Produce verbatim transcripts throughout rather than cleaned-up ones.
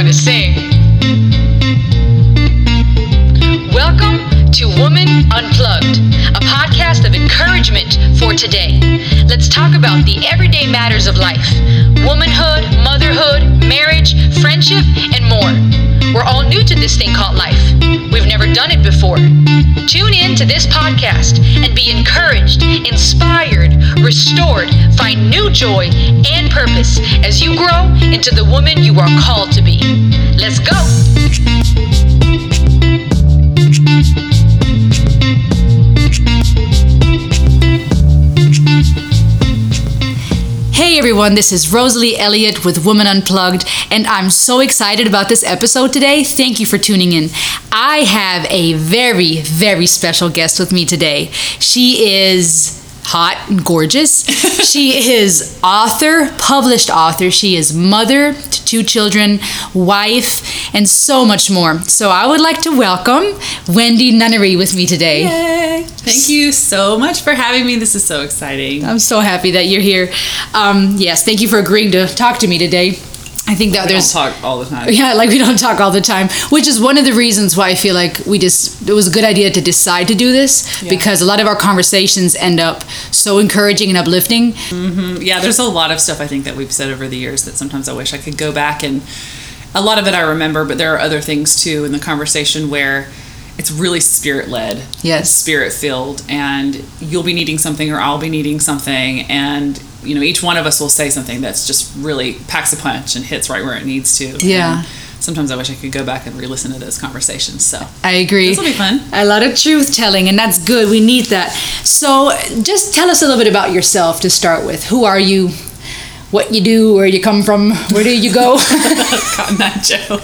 want to sing. Welcome to Woman Unplugged, a podcast of encouragement for today. Let's talk about the everyday matters of life, womanhood, motherhood, marriage, friendship, and more. We're all new to this thing called life. We've never done it before. Tune in to this podcast and be encouraged, inspired, restored, find new joy and purpose as you grow into the woman you are called to be. Let's go. Hey everyone, this is Rosalie Elliott with Woman Unplugged, and I'm so excited about this episode today. Thank you for tuning in. I have a very, very special guest with me today. She is hot and gorgeous. She is author, published author. She is mother to two children, wife, and so much more. So I would like to welcome Wendy Nunnery with me today. Yay! Thank you so much for having me. This is so exciting. I'm so happy that you're here. Um, yes, thank you for agreeing to talk to me today. I think that we there's don't talk all the time. Yeah, like we don't talk all the time, which is one of the reasons why I feel like we just it was a good idea to decide to do this, yeah. Because a lot of our conversations end up so encouraging and uplifting. Mm-hmm. Yeah, there's a lot of stuff I think that we've said over the years that sometimes I wish I could go back, and a lot of it I remember, but there are other things too in the conversation where it's really spirit-led, yes, spirit-filled, and you'll be needing something or I'll be needing something, and you know, each one of us will say something that's just really packs a punch and hits right where it needs to. Yeah. And sometimes I wish I could go back and re-listen to those conversations. So I agree. This will be fun. A lot of truth telling, and that's good. We need that. So just tell us a little bit about yourself to start with. Who are you? What you do? Where you come from? Where do you go? Cotton Eye Joe.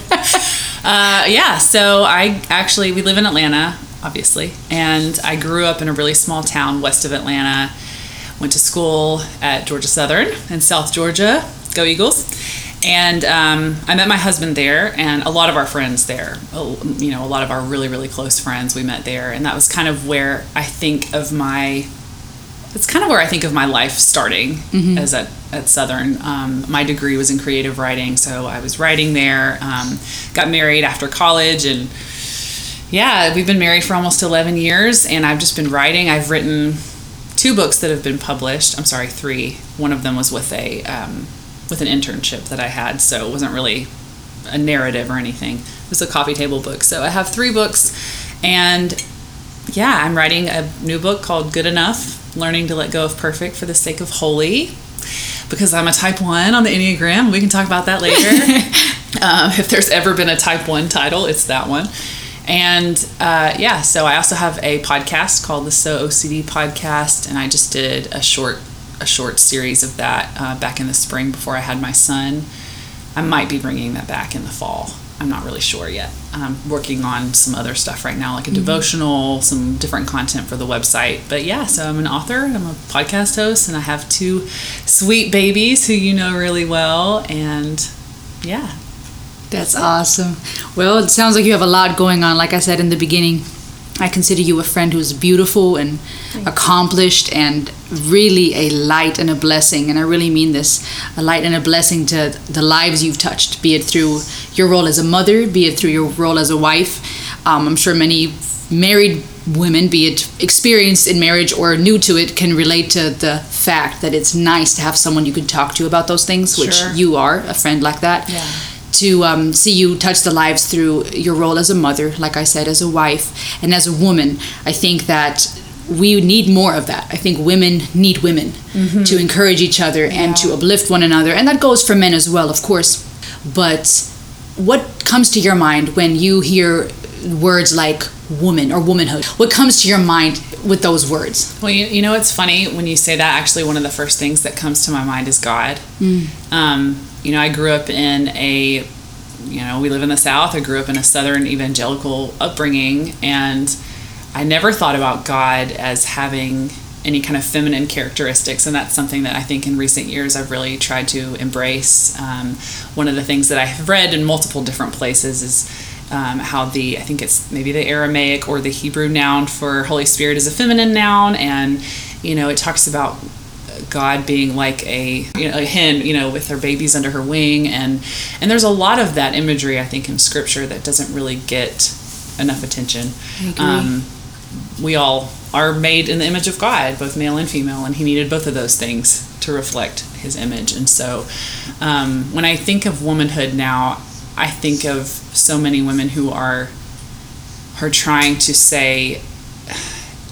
Uh, yeah. So I actually, we live in Atlanta, obviously, and I grew up in a really small town west of Atlanta. Went to school at Georgia Southern in South Georgia. Go Eagles. And um, I met my husband there, and a lot of our friends there. You know, a lot of our really, really close friends we met there. And that was kind of where I think of my, it's kind of where I think of my life starting, mm-hmm. as at, at Southern. Um, my degree was in creative writing, so I was writing there. Um, got married after college, and yeah, we've been married for almost eleven years, and I've just been writing. I've written two books that have been published. I'm sorry, three. One of them was with a um, with an internship that I had, so it wasn't really a narrative or anything. It was a coffee table book. So I have three books, and yeah, I'm writing a new book called Good Enough, Learning to Let Go of Perfect for the Sake of Holy, because I'm a type one on the Enneagram. We can talk about that later. um, if there's ever been a type one title, it's that one. And uh, yeah, so I also have a podcast called the So O C D podcast, and I just did a short a short series of that uh, back in the spring before I had my son. I might be bringing that back in the fall. I'm not really sure yet. I'm working on some other stuff right now, like a mm-hmm. devotional, some different content for the website. But yeah, so I'm an author, I'm a podcast host, and I have two sweet babies who you know really well, and yeah. That's awesome. Well, it sounds like you have a lot going on. Like I said in the beginning, I consider you a friend who's beautiful and Thanks. accomplished, and really a light and a blessing. And I really mean this, a light and a blessing to the lives you've touched, be it through your role as a mother, be it through your role as a wife. Um, I'm sure many married women, be it experienced in marriage or new to it, can relate to the fact that it's nice to have someone you can talk to about those things, which sure. you are, a friend like that. Yeah. To um, see you touch the lives through your role as a mother, like I said, as a wife, and as a woman. I think that we need more of that. I think women need women mm-hmm. to encourage each other yeah. and to uplift one another. And that goes for men as well, of course. But what comes to your mind when you hear words like woman or womanhood? What comes to your mind with those words? Well, you, you know, it's funny when you say that. Actually, one of the first things that comes to my mind is God. Mm. Um, You know, I grew up in a, you know, we live in the South. I grew up in a Southern evangelical upbringing, and I never thought about God as having any kind of feminine characteristics, and that's something that I think in recent years I've really tried to embrace. Um, one of the things that I have read in multiple different places is um, how the, I think it's maybe the Aramaic or the Hebrew noun for Holy Spirit is a feminine noun, and, you know, it talks about God being like a, you know, a hen, you know, with her babies under her wing. And, and there's a lot of that imagery, I think, in Scripture that doesn't really get enough attention. I agree. Um, we all are made in the image of God, both male and female, and he needed both of those things to reflect his image. And so um, when I think of womanhood now, I think of so many women who are, are trying to say,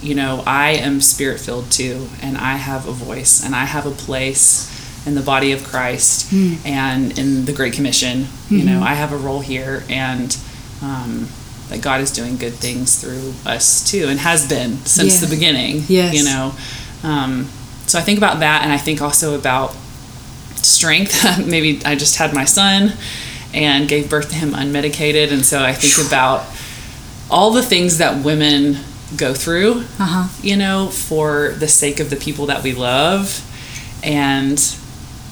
you know, I am spirit-filled too, and I have a voice, and I have a place in the body of Christ mm. and in the Great Commission. Mm-hmm. You know, I have a role here, and um, that God is doing good things through us too, and has been since yeah. the beginning. Yes. You know, um, so I think about that, and I think also about strength. Maybe I just had my son and gave birth to him unmedicated, and so I think about all the things that women go through, uh-huh. you know, for the sake of the people that we love. And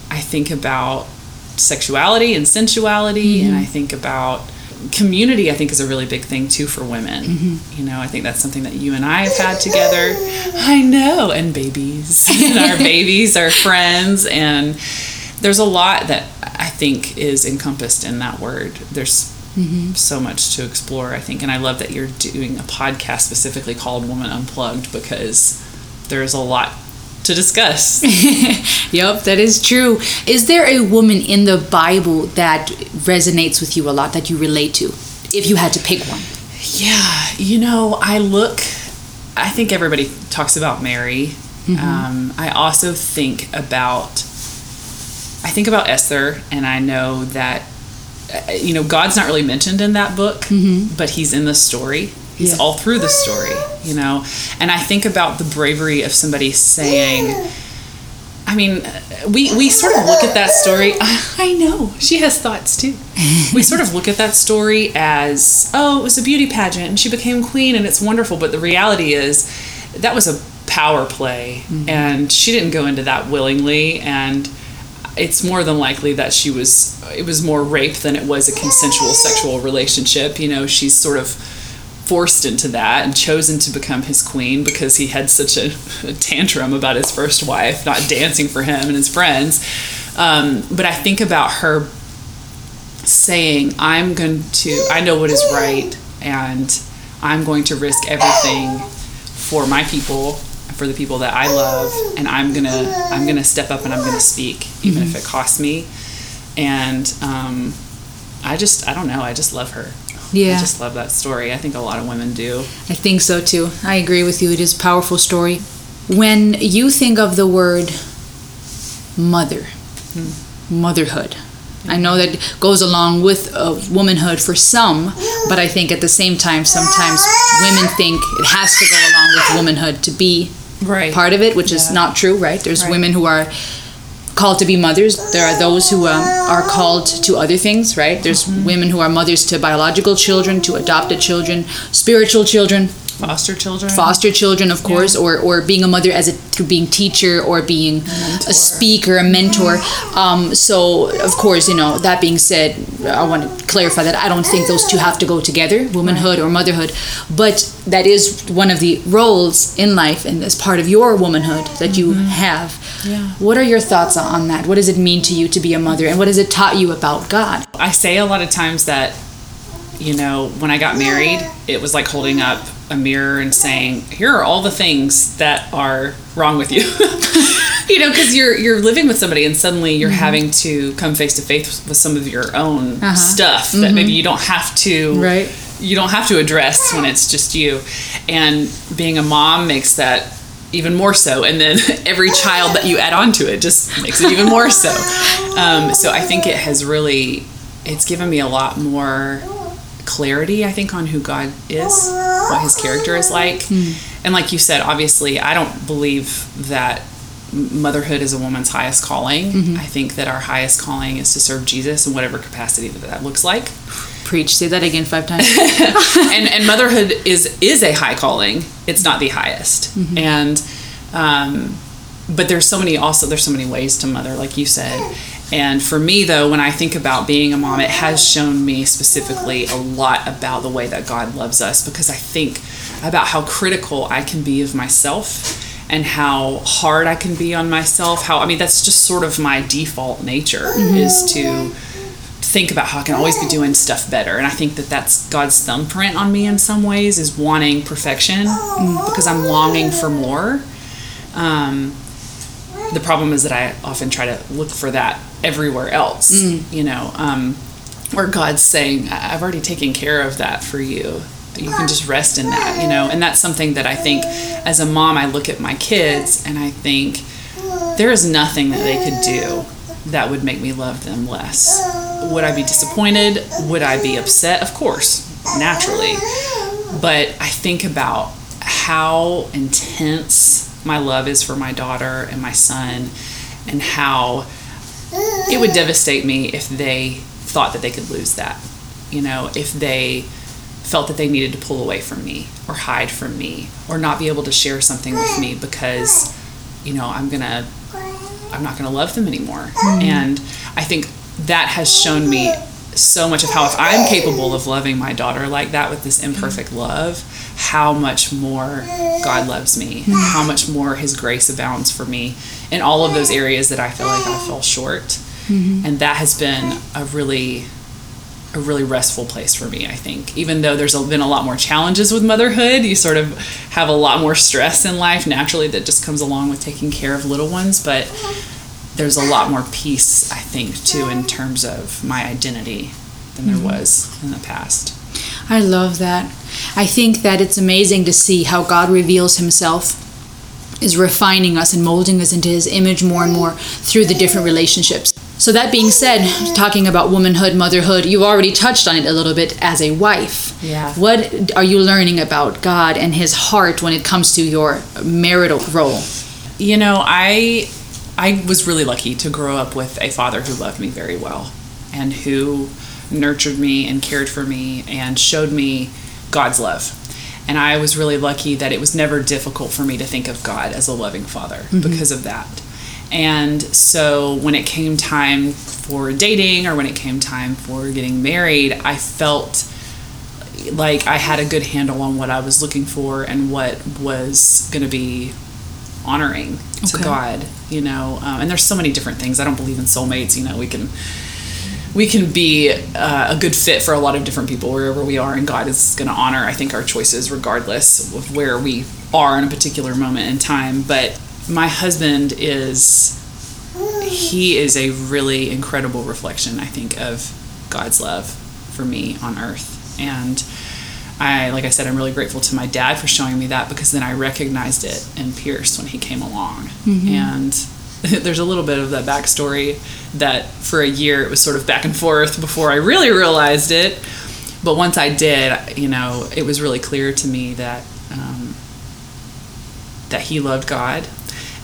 I think about sexuality and sensuality, mm-hmm. and I think about community. I think is a really big thing too for women. Mm-hmm. You know, I think that's something that you and I have had together. I know, and babies, and our babies, our friends, and there's a lot that I think is encompassed in that word. There's mm-hmm. so much to explore, I think, and I love that you're doing a podcast specifically called Woman Unplugged, because there's a lot to discuss. Yep, that is true. Is there a woman in the Bible that resonates with you a lot, that you relate to, if you had to pick one? Yeah, you know, I look, I think everybody talks about Mary. Mm-hmm. Um, I also think about, I think about Esther, and I know that, you know, God's not really mentioned in that book, mm-hmm. but he's in the story. He's yeah. all through the story, you know. And I think about the bravery of somebody saying, I mean, we, we sort of look at that story. I know, she has thoughts too. We sort of look at that story as, oh, it was a beauty pageant and she became queen and it's wonderful. But the reality is that was a power play, mm-hmm. and she didn't go into that willingly. And it's more than likely that she was, it was more rape than it was a consensual sexual relationship. You know, she's sort of forced into that and chosen to become his queen because he had such a, a tantrum about his first wife not dancing for him and his friends. Um, but I think about her saying, I'm going to, I know what is right, and I'm going to risk everything for my people, for the people that I love, and I'm going to I'm going to step up and I'm going to speak, even mm-hmm. if it costs me. And um, I just, I don't know, I just love her. Yeah. I just love that story. I think a lot of women do. I think so too. I agree with you. It is a powerful story. When you think of the word mother, hmm. motherhood, I know that goes along with uh, womanhood for some, but I think at the same time, sometimes women think it has to go along with womanhood to be right. part of it, which yeah. is not true, right? There's right. women who are called to be mothers. There are those who um, are called to other things, right? There's mm-hmm. women who are mothers to biological children, to adopted children, spiritual children, foster children, foster children, of course, yeah. or or being a mother as a through being teacher or being a, a speaker, a mentor. Um, so, of course, you know, that being said, I want to clarify that I don't think those two have to go together, womanhood right. or motherhood, but that is one of the roles in life and as part of your womanhood that mm-hmm. you have. Yeah. What are your thoughts on that? What does it mean to you to be a mother, and what has it taught you about God? I say a lot of times that, you know, when I got married, it was like holding up a mirror and saying, here are all the things that are wrong with you. You know, because you're you're living with somebody and suddenly you're mm-hmm. having to come face to face with some of your own uh-huh. stuff that mm-hmm. maybe you don't have to right. you don't have to address when it's just you. And being a mom makes that even more so, and then every child that you add on to it just makes it even more so. Um, so I think it has really, it's given me a lot more clarity, I think, on who God is, what his character is like. Mm. And like you said, obviously, I don't believe that motherhood is a woman's highest calling. Mm-hmm. I think that our highest calling is to serve Jesus in whatever capacity that that looks like. Preach. Say that again five times. and and motherhood is is a high calling. It's not the highest. Mm-hmm. And um, but there's so many also there's so many ways to mother, like you said. And for me, though, when I think about being a mom, it has shown me specifically a lot about the way that God loves us, because I think about how critical I can be of myself and how hard I can be on myself. How, I mean, that's just sort of my default nature, mm-hmm. is to think about how I can always be doing stuff better. And I think that that's God's thumbprint on me in some ways, is wanting perfection, because I'm longing for more. Um, the problem is that I often try to look for that everywhere else, mm. you know, um, where God's saying, I- I've already taken care of that for you. You can just rest in that, you know. And that's something that I think, as a mom, I look at my kids and I think there is nothing that they could do that would make me love them less. Would I be disappointed? Would I be upset? Of course, naturally. But I think about how intense my love is for my daughter and my son, and how it would devastate me if they thought that they could lose that, you know, if they felt that they needed to pull away from me or hide from me or not be able to share something with me because, you know, I'm gonna, I'm not gonna love them anymore. Mm. And I think that has shown me so much of how, if I'm capable of loving my daughter like that with this imperfect love, how much more God loves me, mm. how much more His grace abounds for me in all of those areas that I feel like I fell short. Mm-hmm. And that has been a really... a really restful place for me, I think. Even though there's been a lot more challenges with motherhood, you sort of have a lot more stress in life naturally that just comes along with taking care of little ones, but there's a lot more peace, I think, too, in terms of my identity than there was in the past. I love that. I think that it's amazing to see how God reveals Himself, is refining us and molding us into His image more and more through the different relationships. So that being said, talking about womanhood, motherhood, you've already touched on it a little bit as a wife. Yeah. What are you learning about God and His heart when it comes to your marital role? You know, I I was really lucky to grow up with a father who loved me very well and who nurtured me and cared for me and showed me God's love. And I was really lucky that it was never difficult for me to think of God as a loving father, mm-hmm. because of that. And so when it came time for dating or when it came time for getting married, I felt like I had a good handle on what I was looking for and what was going to be honoring to okay. God, you know. Um, and there's so many different things. I don't believe in soulmates, you know. We can we can be uh, a good fit for a lot of different people wherever we are, and God is going to honor, I think, our choices regardless of where we are in a particular moment in time. But my husband is, he is a really incredible reflection, I think, of God's love for me on earth. And I, like I said, I'm really grateful to my dad for showing me that, because then I recognized it in Pierce when he came along. Mm-hmm. And there's a little bit of that backstory that for a year it was sort of back and forth before I really realized it. But once I did, you know, it was really clear to me that, um, that he loved God.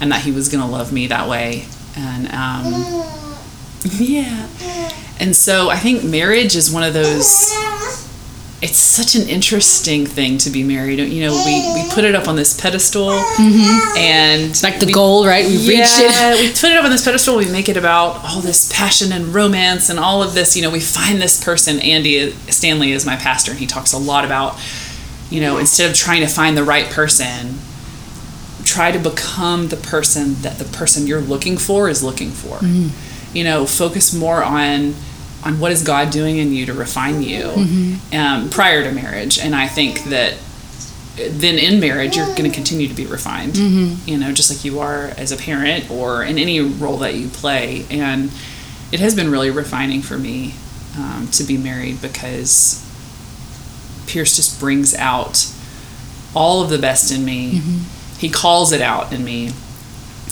And that he was going to love me that way. And, um, yeah. And so I think marriage is one of those, it's such an interesting thing to be married. You know, we, we put it up on this pedestal. Mm-hmm. And it's like the we, goal, right? We yeah, reached it. We put it up on this pedestal. We make it about all this passion and romance and all of this. You know, we find this person. Andy Stanley is my pastor. And he talks a lot about, you know, instead of trying to find the right person, try to become the person that the person you're looking for is looking for. Mm-hmm. You know, focus more on on what is God doing in you to refine you, mm-hmm. um, prior to marriage. And I think that then in marriage, you're going to continue to be refined, mm-hmm. you know, just like you are as a parent or in any role that you play. And it has been really refining for me um, to be married, because Pierce just brings out all of the best in me. Mm-hmm. He calls it out in me,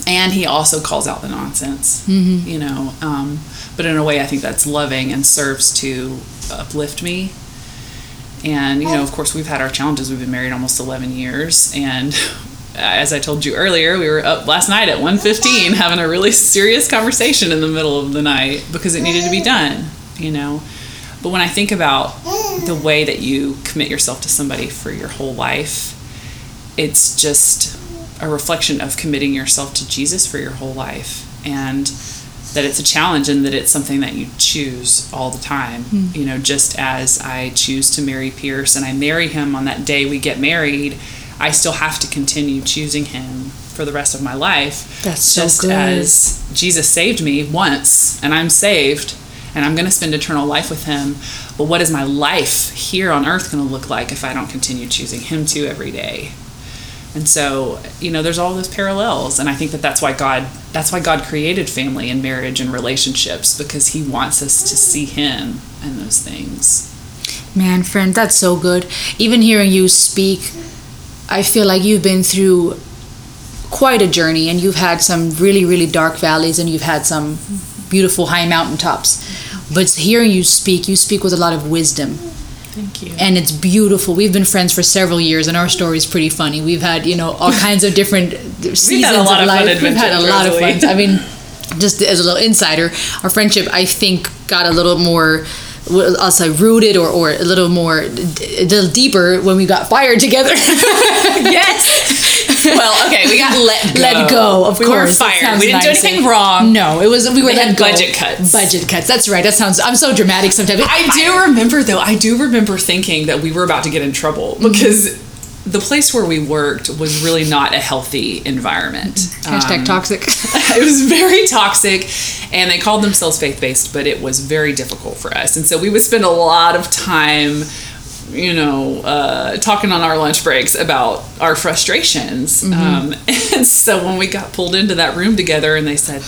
and he also calls out the nonsense, mm-hmm. you know, um, but in a way I think that's loving and serves to uplift me. And, you know, of course we've had our challenges. We've been married almost eleven years. And as I told you earlier, we were up last night at one fifteen having a really serious conversation in the middle of the night because it needed to be done, you know. But when I think about the way that you commit yourself to somebody for your whole life, it's just a reflection of committing yourself to Jesus for your whole life, and that it's a challenge and that it's something that you choose all the time. Mm. You know, just as I choose to marry Pierce and I marry him on that day we get married, I still have to continue choosing him for the rest of my life. That's just so good. As Jesus saved me once and I'm saved and I'm going to spend eternal life with him. But what is my life here on earth going to look like if I don't continue choosing him to every day? And so, you know, there's all those parallels. And I think that that's why God, that's why God created family and marriage and relationships, because he wants us to see him in those things. Man, friend, that's so good. Even hearing you speak, I feel like you've been through quite a journey, and you've had some really, really dark valleys, and you've had some beautiful high mountaintops. But hearing you speak, you speak with a lot of wisdom. Thank you. And it's beautiful. We've been friends for several years, and our story's pretty funny. We've had, you know, all kinds of different seasons We've had a lot of, of life. We've had a lot of fun. I mean, just as a little insider, our friendship, I think, got a little more, I'll say, rooted or, or a little more, a little deeper when we got fired together. Yes. Well, okay, we got let go. Let go, of we course. We were fired. We didn't nice. do anything wrong. No, it was we were we let had go. Budget cuts. Budget cuts. That's right. That sounds. I'm so dramatic sometimes. I do remember though. I do remember thinking that we were about to get in trouble because mm-hmm. the place where we worked was really not a healthy environment. Hashtag um, toxic. It was very toxic, and they called themselves faith-based, but it was very difficult for us. And so we would spend a lot of time, you know, uh, talking on our lunch breaks about our frustrations. Mm-hmm. Um, and so when we got pulled into that room together and they said,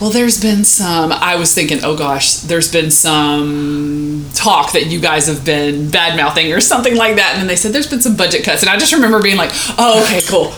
well, there's been some, I was thinking, oh gosh, there's been some talk that you guys have been bad-mouthing or something like that. And then they said, there's been some budget cuts. And I just remember being like, oh, okay, cool.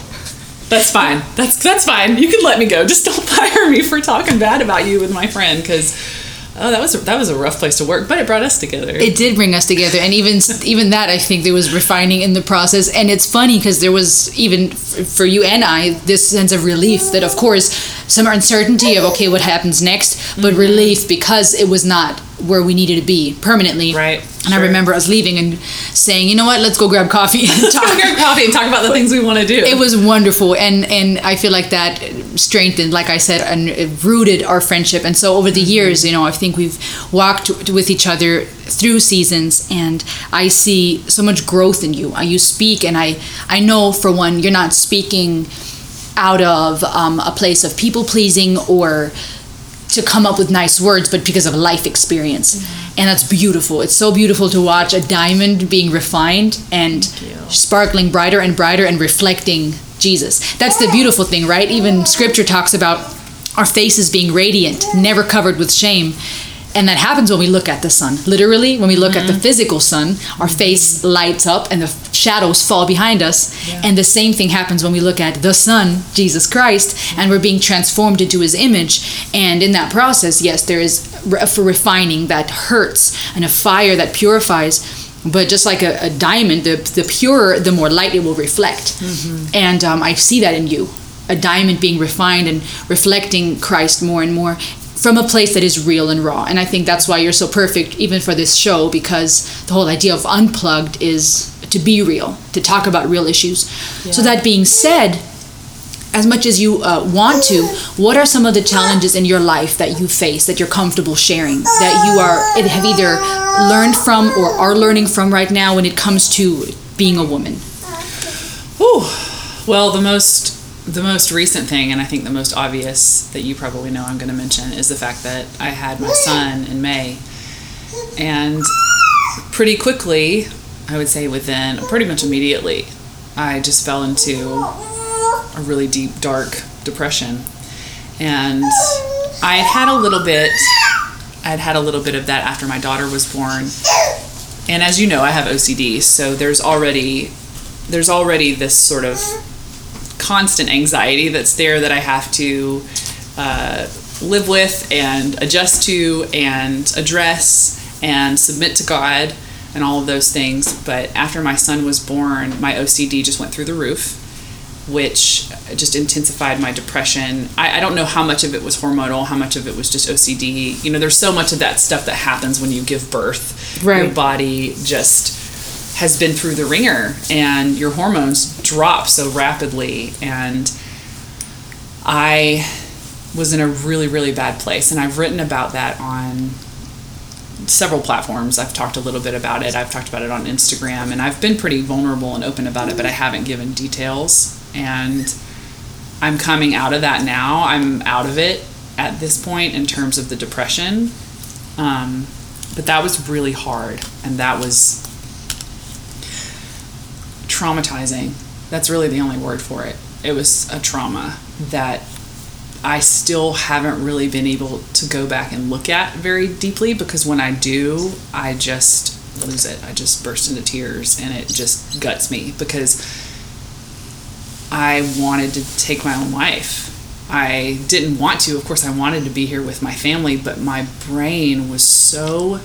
That's fine. That's, that's fine. You can let me go. Just don't fire me for talking bad about you with my friend. Cause Oh, that was a, that was a rough place to work, but it brought us together. It did bring us together, and even even that, I think there was refining in the process. And it's funny because there was, even f- for you and I, this sense of relief that, of course, some uncertainty of okay, what happens next, but mm-hmm. relief because it was not where we needed to be permanently. Right. And sure. I remember us leaving and saying, you know what, let's go grab coffee and talk. Let's go grab coffee and talk about the things we want to do. It was wonderful. And, and I feel like that strengthened, like I said, and it rooted our friendship. And so over the mm-hmm. years, you know, I think we've walked with each other through seasons, and I see so much growth in you. You speak, and I, I know, for one, you're not speaking out of um, a place of people pleasing or to come up with nice words, but because of life experience. Mm-hmm. And that's beautiful. It's so beautiful to watch a diamond being refined and sparkling brighter and brighter and reflecting Jesus. That's the beautiful thing, right? Even scripture talks about our faces being radiant, never covered with shame. And that happens when we look at the sun. Literally, when we look mm-hmm. at the physical sun, our mm-hmm. face lights up and the shadows fall behind us. Yeah. And the same thing happens when we look at the sun, Jesus Christ, mm-hmm. and we're being transformed into his image. And in that process, yes, there is re- for refining that hurts and a fire that purifies. But just like a, a diamond, the, the purer, the more light it will reflect. Mm-hmm. And um, I see that in you, a diamond being refined and reflecting Christ more and more, from a place that is real and raw. And I think that's why you're so perfect even for this show, because the whole idea of Unplugged is to be real, to talk about real issues. Yeah. So that being said, as much as you uh, want to, what are some of the challenges in your life that you face, that you're comfortable sharing, that you are have either learned from or are learning from right now when it comes to being a woman? Ooh, well, the most... The most recent thing, and I think the most obvious that you probably know I'm going to mention, is the fact that I had my son in May. And pretty quickly, I would say within, pretty much immediately, I just fell into a really deep, dark depression. And I had had a little bit, I'd had a little bit of that after my daughter was born. And as you know, I have O C D, so there's already, there's already this sort of constant anxiety that's there that I have to uh, live with and adjust to and address and submit to God and all of those things. But after my son was born, my O C D just went through the roof, which just intensified my depression. I, I don't know how much of it was hormonal, how much of it was just O C D. You know, there's so much of that stuff that happens when you give birth. Right. Your body just has been through the ringer, and your hormones drop so rapidly. And I was in a really, really bad place. And I've written about that on several platforms. I've talked a little bit about it. I've talked about it on Instagram, and I've been pretty vulnerable and open about it, but I haven't given details. And I'm coming out of that now. I'm out of it at this point in terms of the depression. Um, but that was really hard, and that was traumatizing. That's really the only word for it. It was a trauma that I still haven't really been able to go back and look at very deeply, because when I do, I just lose it. I just burst into tears, and it just guts me, because I wanted to take my own life. I didn't want to. Of course, I wanted to be here with my family, but my brain was so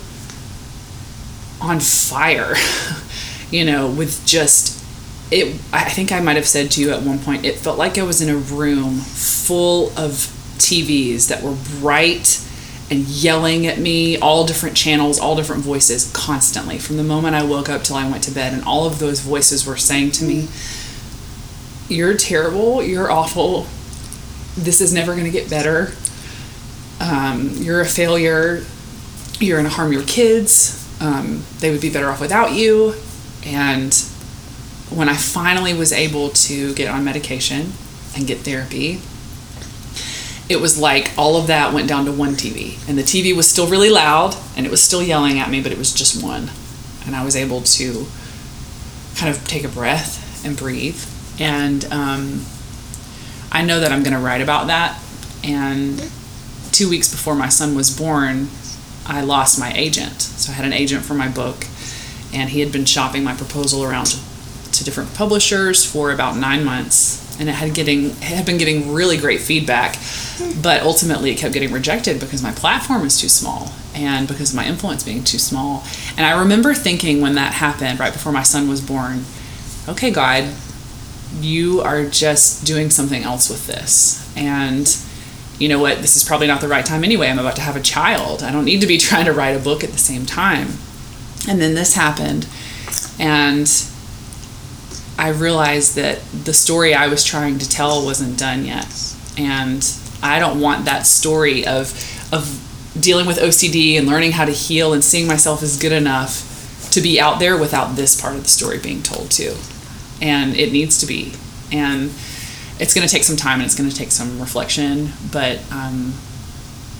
on fire, you know, with just... It, I think I might have said to you at one point, it felt like I was in a room full of T Vs that were bright and yelling at me, all different channels, all different voices, constantly, from the moment I woke up till I went to bed. And all of those voices were saying to me, you're terrible, you're awful, this is never going to get better, um, you're a failure, you're going to harm your kids, um, they would be better off without you. And when I finally was able to get on medication and get therapy, it was like all of that went down to one T V. And the T V was still really loud, and it was still yelling at me, but it was just one. And I was able to kind of take a breath and breathe. And um, I know that I'm going to write about that. And two weeks before my son was born, I lost my agent. So I had an agent for my book, and he had been shopping my proposal around to different publishers for about nine months, and it had getting it had been getting really great feedback, but ultimately it kept getting rejected because my platform was too small and because of my influence being too small. And I remember thinking when that happened right before my son was born, okay, God, you are just doing something else with this, and you know what, this is probably not the right time anyway. I'm about to have a child. I don't need to be trying to write a book at the same time. And then this happened, and I realized that the story I was trying to tell wasn't done yet. And I don't want that story of of dealing with O C D and learning how to heal and seeing myself as good enough to be out there without this part of the story being told too. And it needs to be. And it's going to take some time, and it's going to take some reflection. But um,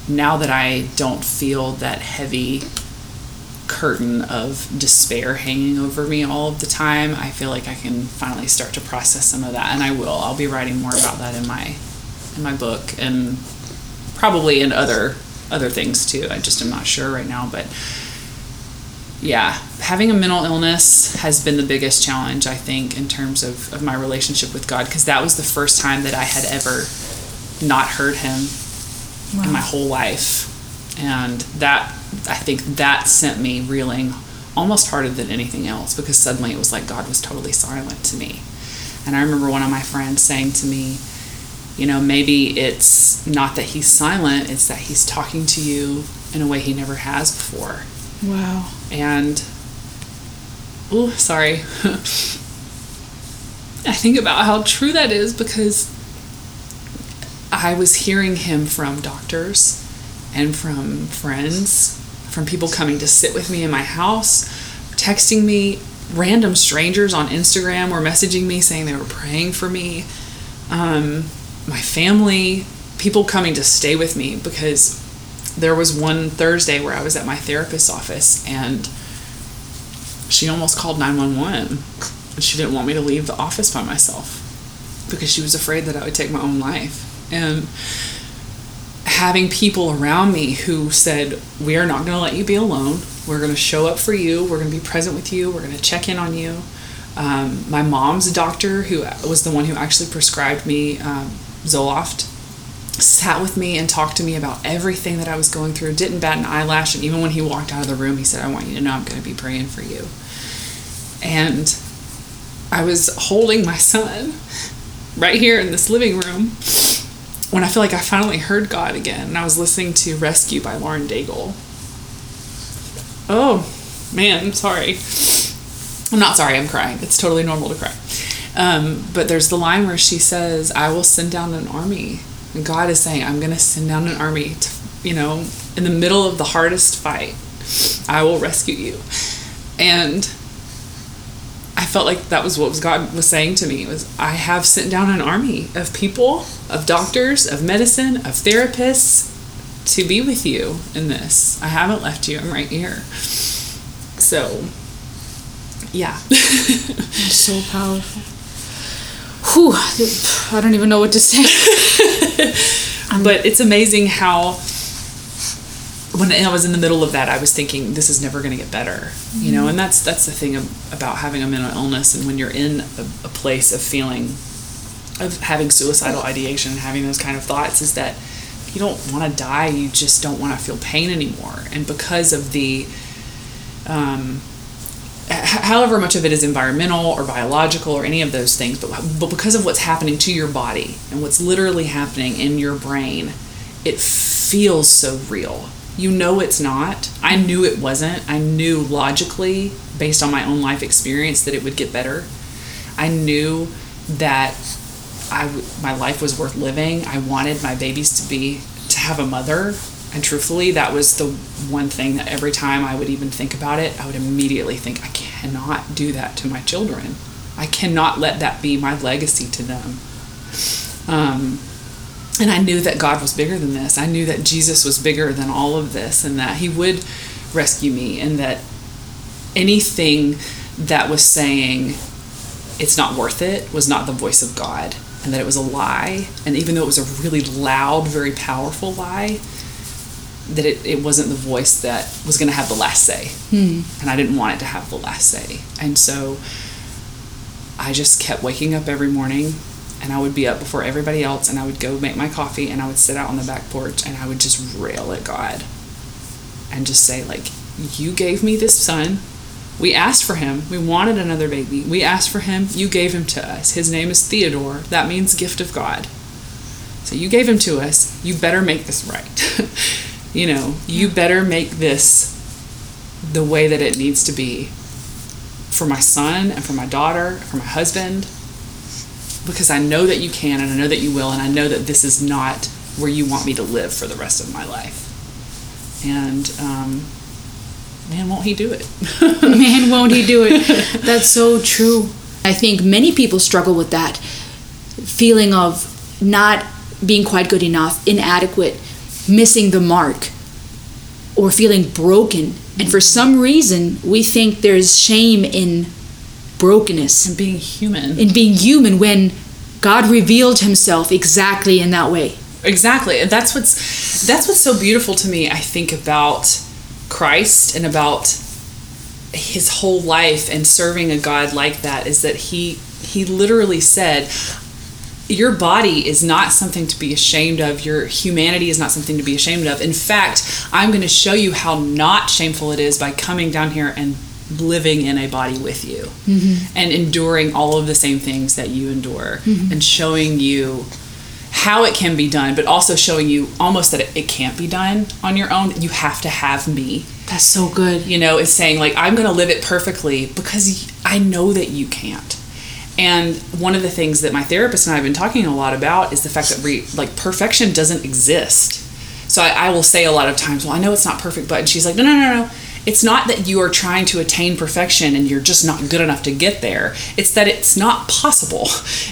now that I don't feel that heavy curtain of despair hanging over me all of the time, I feel like I can finally start to process some of that. And I will. I'll be writing more about that in my in my book, and probably in other other things too. I just am not sure right now. But yeah, having a mental illness has been the biggest challenge, I think, in terms of, of my relationship with God, because that was the first time that I had ever not heard him wow. in my whole life. And that, I think that sent me reeling almost harder than anything else, because suddenly it was like God was totally silent to me. And I remember one of my friends saying to me, you know, maybe it's not that he's silent, it's that he's talking to you in a way he never has before. Wow. And, oh, sorry. I think about how true that is, because I was hearing him from doctors and from friends, from people coming to sit with me in my house, texting me, random strangers on Instagram were messaging me saying they were praying for me, um, my family, people coming to stay with me, because there was one Thursday where I was at my therapist's office, and she almost called nine one one. She didn't want me to leave the office by myself because she was afraid that I would take my own life. And having people around me who said, we are not going to let you be alone. We're going to show up for you. We're going to be present with you. We're going to check in on you. Um, my mom's doctor, who was the one who actually prescribed me um, Zoloft, sat with me and talked to me about everything that I was going through. Didn't bat an eyelash. And even when he walked out of the room, he said, I want you to know I'm going to be praying for you. And I was holding my son right here in this living room when I feel like I finally heard God again, and I was listening to Rescue by Lauren Daigle. Oh, man, I'm sorry. I'm not sorry, I'm crying. It's totally normal to cry. Um, but there's the line where she says, I will send down an army. And God is saying, I'm going to send down an army, to, you know, in the middle of the hardest fight. I will rescue you. And I felt like that was what God was saying to me, was I have sent down an army of people, of doctors, of medicine, of therapists to be with you in this. I haven't left you. I'm right here. So, yeah. That's so powerful. Whew, I don't even know what to say. But it's amazing how, when I was in the middle of that, I was thinking, this is never going to get better, you know. And that's that's the thing about having a mental illness, and when you're in a, a place of feeling, of having suicidal ideation, having those kind of thoughts, is that you don't want to die, you just don't want to feel pain anymore. And because of the, um, however much of it is environmental or biological or any of those things, but, but because of what's happening to your body and what's literally happening in your brain, it feels so real. You know it's not. I knew it wasn't. I knew logically, based on my own life experience, that it would get better. I knew that I, my life was worth living. I wanted my babies to be, to have a mother. And truthfully, that was the one thing that every time I would even think about it, I would immediately think, I cannot do that to my children. I cannot let that be my legacy to them. Um, and I knew that God was bigger than this. I knew that Jesus was bigger than all of this, and that he would rescue me, and that anything that was saying it's not worth it was not the voice of God, and that it was a lie. And even though it was a really loud, very powerful lie, that it, it wasn't the voice that was going to have the last say. Hmm. And I didn't want it to have the last say. And so I just kept waking up every morning, and I would be up before everybody else, and I would go make my coffee, and I would sit out on the back porch, and I would just rail at God and just say, like, you gave me this son. We asked for him. We wanted another baby. We asked for him. You gave him to us. His name is Theodore. That means gift of God. So you gave him to us. You better make this right. You know, you better make this the way that it needs to be for my son and for my daughter, for my husband, because I know that you can, and I know that you will, and I know that this is not where you want me to live for the rest of my life. And, um, man, won't he do it? Man, won't he do it? That's so true. I think many people struggle with that feeling of not being quite good enough, inadequate, missing the mark, or feeling broken. And for some reason, we think there's shame in brokenness and being human, in being human, when God revealed himself exactly in that way. Exactly. That's what's that's what's so beautiful to me, I think, about Christ and about his whole life and serving a God like that, is that he he literally said, your body is not something to be ashamed of. Your humanity is not something to be ashamed of. In fact, I'm going to show you how not shameful it is by coming down here and living in a body with you, mm-hmm. and enduring all of the same things that you endure, mm-hmm. and showing you how it can be done, but also showing you almost that it, it can't be done on your own. You have to have me. That's so good. You know, it's saying, like, I'm going to live it perfectly because I know that you can't. And one of the things that my therapist and I have been talking a lot about is the fact that re, like perfection doesn't exist. So I, I will say a lot of times, well, I know it's not perfect, but, and she's like, no, no, no, no. It's not that you are trying to attain perfection and you're just not good enough to get there. It's that it's not possible.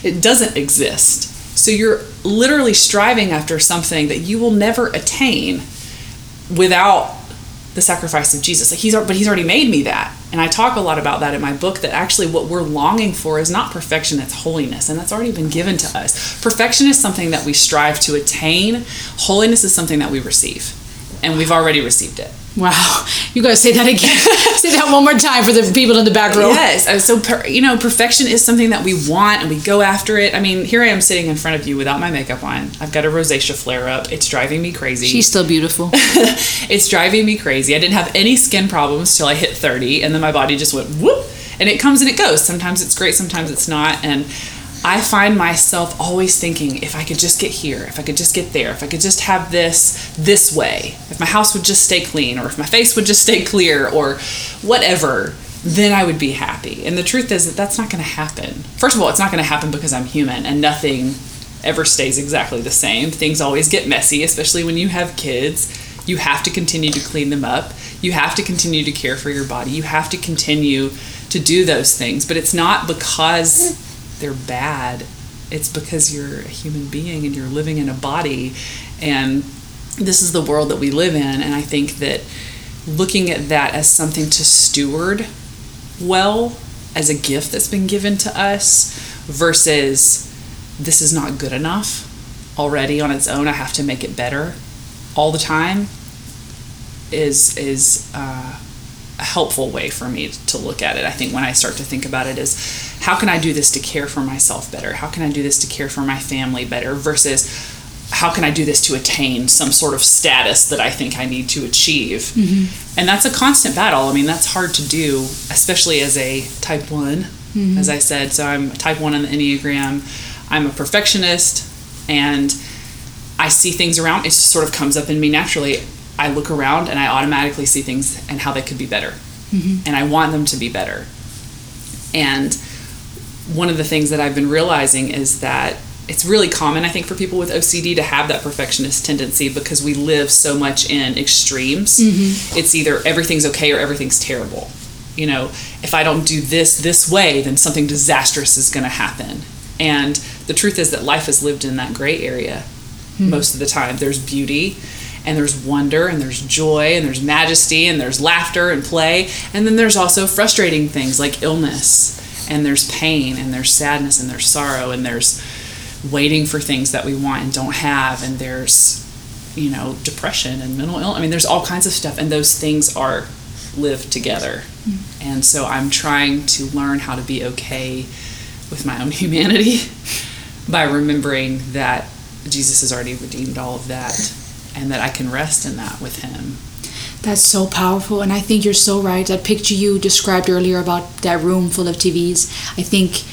It doesn't exist. So you're literally striving after something that you will never attain without the sacrifice of Jesus. Like he's, but he's already made me that. And I talk a lot about that in my book, that actually what we're longing for is not perfection, it's holiness. And that's already been given to us. Perfection is something that we strive to attain. Holiness is something that we receive. And we've already received it. Wow. You got to say that again. Say that one more time for the people in the back row. Yes. So, per, you know, perfection is something that we want and we go after it. I mean, here I am sitting in front of you without my makeup on. I've got a rosacea flare up. It's driving me crazy. She's still beautiful. It's driving me crazy. I didn't have any skin problems till I hit thirty. And then my body just went whoop. And it comes and it goes. Sometimes it's great. Sometimes it's not. And I find myself always thinking, if I could just get here, if I could just get there, if I could just have this this way, if my house would just stay clean, or if my face would just stay clear, or whatever, then I would be happy. And the truth is that that's not going to happen. First of all, it's not going to happen because I'm human, and nothing ever stays exactly the same. Things always get messy, especially when you have kids. You have to continue to clean them up. You have to continue to care for your body. You have to continue to do those things. But it's not because they're bad. It's because you're a human being and you're living in a body. And this is the world that we live in. And I think that looking at that as something to steward well, as a gift that's been given to us, versus this is not good enough already on its own, I have to make it better all the time, is is uh, a helpful way for me to look at it. I think when I start to think about it is, how can I do this to care for myself better? How can I do this to care for my family better? Versus, how can I do this to attain some sort of status that I think I need to achieve? Mm-hmm. And that's a constant battle. I mean, that's hard to do, especially as a type one, mm-hmm. as I said. So I'm a type one on the Enneagram. I'm a perfectionist, and I see things around. It just sort of comes up in me naturally. I look around and I automatically see things and how they could be better. Mm-hmm. And I want them to be better. And one of the things that I've been realizing is that it's really common, I think, for people with O C D to have that perfectionist tendency because we live so much in extremes. Mm-hmm. It's either everything's okay or everything's terrible. You know, if I don't do this this way, then something disastrous is going to happen. And the truth is that life is lived in that gray area mm-hmm. most of the time. There's beauty, and there's wonder, and there's joy, and there's majesty, and there's laughter and play. And then there's also frustrating things like illness, and there's pain, and there's sadness, and there's sorrow, and there's waiting for things that we want and don't have, and there's, you know, depression and mental illness. I mean, there's all kinds of stuff, and those things are lived together. Mm-hmm. And so I'm trying to learn how to be okay with my own humanity by remembering that Jesus has already redeemed all of that, and that I can rest in that with him. That's so powerful, and I think you're so right. That picture you described earlier about that room full of T Vs, I think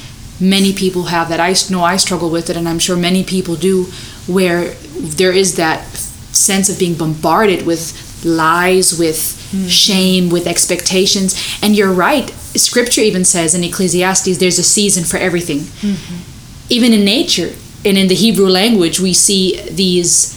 many people have that. I know I struggle with it, and I'm sure many people do, where there is that sense of being bombarded with lies, with mm. shame, with expectations. And you're right. Scripture even says in Ecclesiastes, there's a season for everything. Mm-hmm. Even in nature and in the Hebrew language, we see these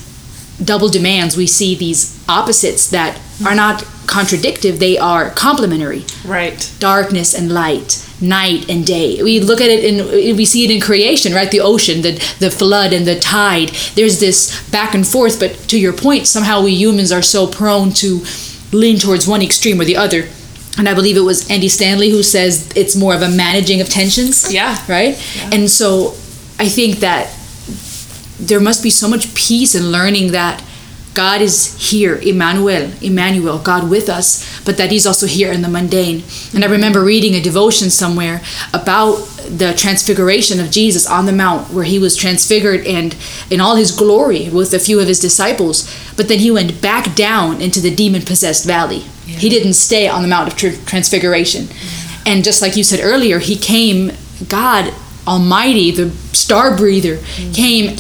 double demands. We see these opposites that mm. are not contradictive. They are complementary. Right. Darkness and light. Night and day. We look at it and we see it in creation, right? The ocean, the the flood and the tide. There's this back and forth, but to your point, somehow we humans are so prone to lean towards one extreme or the other. And I believe it was Andy Stanley who says it's more of a managing of tensions. Yeah. Right? Yeah. And so I think that there must be so much peace in learning that God is here, Emmanuel, Emmanuel, God with us, but that he's also here in the mundane. And I remember reading a devotion somewhere about the transfiguration of Jesus on the mount, where he was transfigured and in all his glory with a few of his disciples, but then he went back down into the demon-possessed valley. Yeah. He didn't stay on the Mount of Transfiguration. Yeah. And just like you said earlier, he came, God Almighty, the star breather, mm. came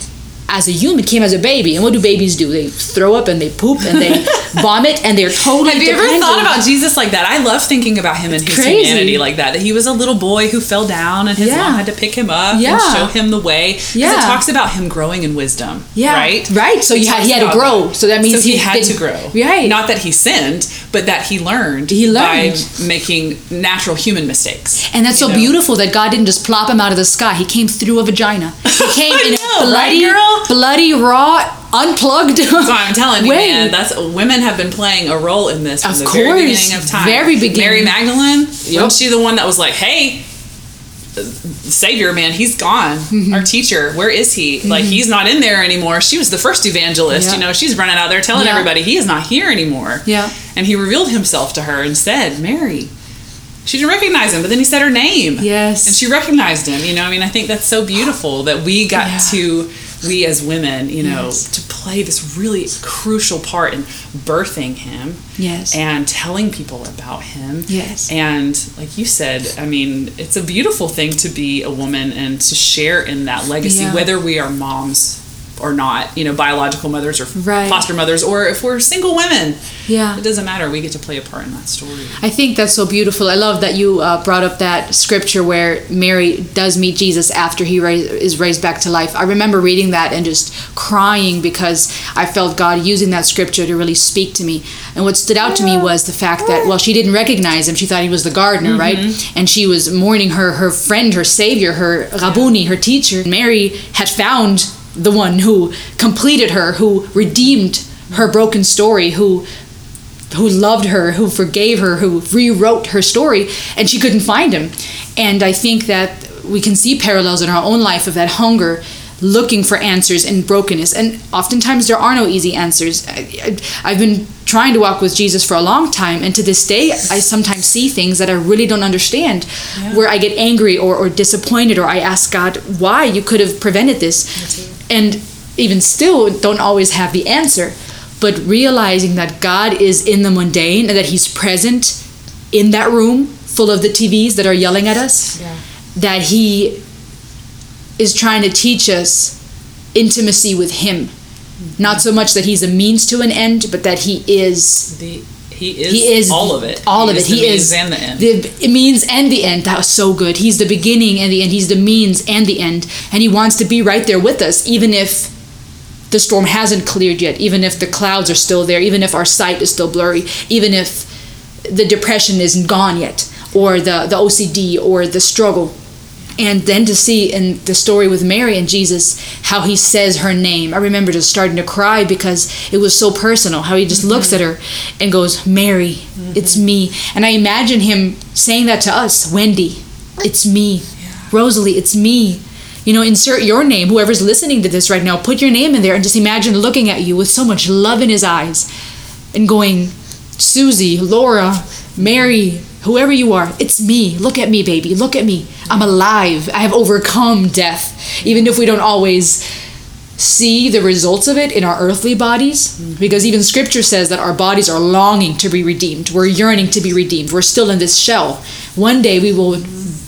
as a human, came as a baby. And what do babies do? They throw up and they poop and they vomit and they're totally Have you ever thought about Jesus like that? I love thinking about him and his Crazy. humanity like that. He was a little boy who fell down and his yeah. mom had to pick him up yeah. and show him the way. Because yeah. it talks about him growing in wisdom. Yeah. Right? Right. So he had, he had to grow. That. So that means so he, he had to grow. Right. Not that he sinned, but that he learned, he learned. by making natural human mistakes. And that's so know? beautiful that God didn't just plop him out of the sky. He came through a vagina. He came in know, a bloody... Right, girl? Bloody, raw, unplugged. So I'm telling you, Wait. man, that's women have been playing a role in this from of the course, very beginning of time. Very beginning. Mary Magdalene, yep. wasn't she the one that was like, "Hey, Savior, man, he's gone. Mm-hmm. Our teacher, where is he? Mm-hmm. Like, he's not in there anymore." She was the first evangelist. Yeah. You know, she's running out there telling yeah. everybody he is not here anymore. Yeah, and he revealed himself to her and said, "Mary." She didn't recognize him, but then he said her name. Yes, and she recognized him. You know, I mean, I think that's so beautiful that we got yeah. to. We as women, you know, yes. to play this really crucial part in birthing him yes. and telling people about him. Yes. And like you said, I mean, it's a beautiful thing to be a woman and to share in that legacy, yeah. whether we are moms or not, you know, biological mothers or right. foster mothers, or if we're single women. Yeah. It doesn't matter. We get to play a part in that story. I think that's so beautiful. I love that you uh, brought up that scripture where Mary does meet Jesus after he ra- is raised back to life. I remember reading that and just crying because I felt God using that scripture to really speak to me. And what stood out to me was the fact that, well, she didn't recognize him. She thought he was the gardener, mm-hmm. right? And she was mourning her, her friend, her savior, her Rabuni, her teacher. Mary had found the one who completed her, who redeemed her broken story, who who loved her, who forgave her, who rewrote her story, and she couldn't find him. And I think that we can see parallels in our own life of that hunger, looking for answers in brokenness. And oftentimes there are no easy answers. I, I, I've been trying to walk with Jesus for a long time, and to this day I sometimes see things that I really don't understand, yeah. where I get angry or, or disappointed, or I ask God, why? You could have prevented this. And even still don't always have the answer. But realizing that God is in the mundane and that he's present in that room full of the T Vs that are yelling at us, yeah. that he is trying to teach us intimacy with him. Not so much that he's a means to an end, but that he is the he is, he is all of it. All of it. He is the means and the end. The means and the end. That was so good. He's the beginning and the end. He's the means and the end. And he wants to be right there with us, even if the storm hasn't cleared yet, even if the clouds are still there, even if our sight is still blurry, even if the depression isn't gone yet, or the, the O C D or the struggle. And then to see in the story with Mary and Jesus how he says her name. I remember just starting to cry because it was so personal, how he just mm-hmm. looks at her and goes, Mary, mm-hmm. it's me. And I imagine him saying that to us, Wendy, it's me. Yeah. Rosalie, it's me. You know, insert your name. Whoever's listening to this right now, put your name in there and just imagine looking at you with so much love in his eyes and going, Susie, Laura, Mary, whoever you are, it's me. Look at me, baby. Look at me. I'm alive. I have overcome death. Even if we don't always see the results of it in our earthly bodies, because even scripture says that our bodies are longing to be redeemed. We're yearning to be redeemed. We're still in this shell. One day we will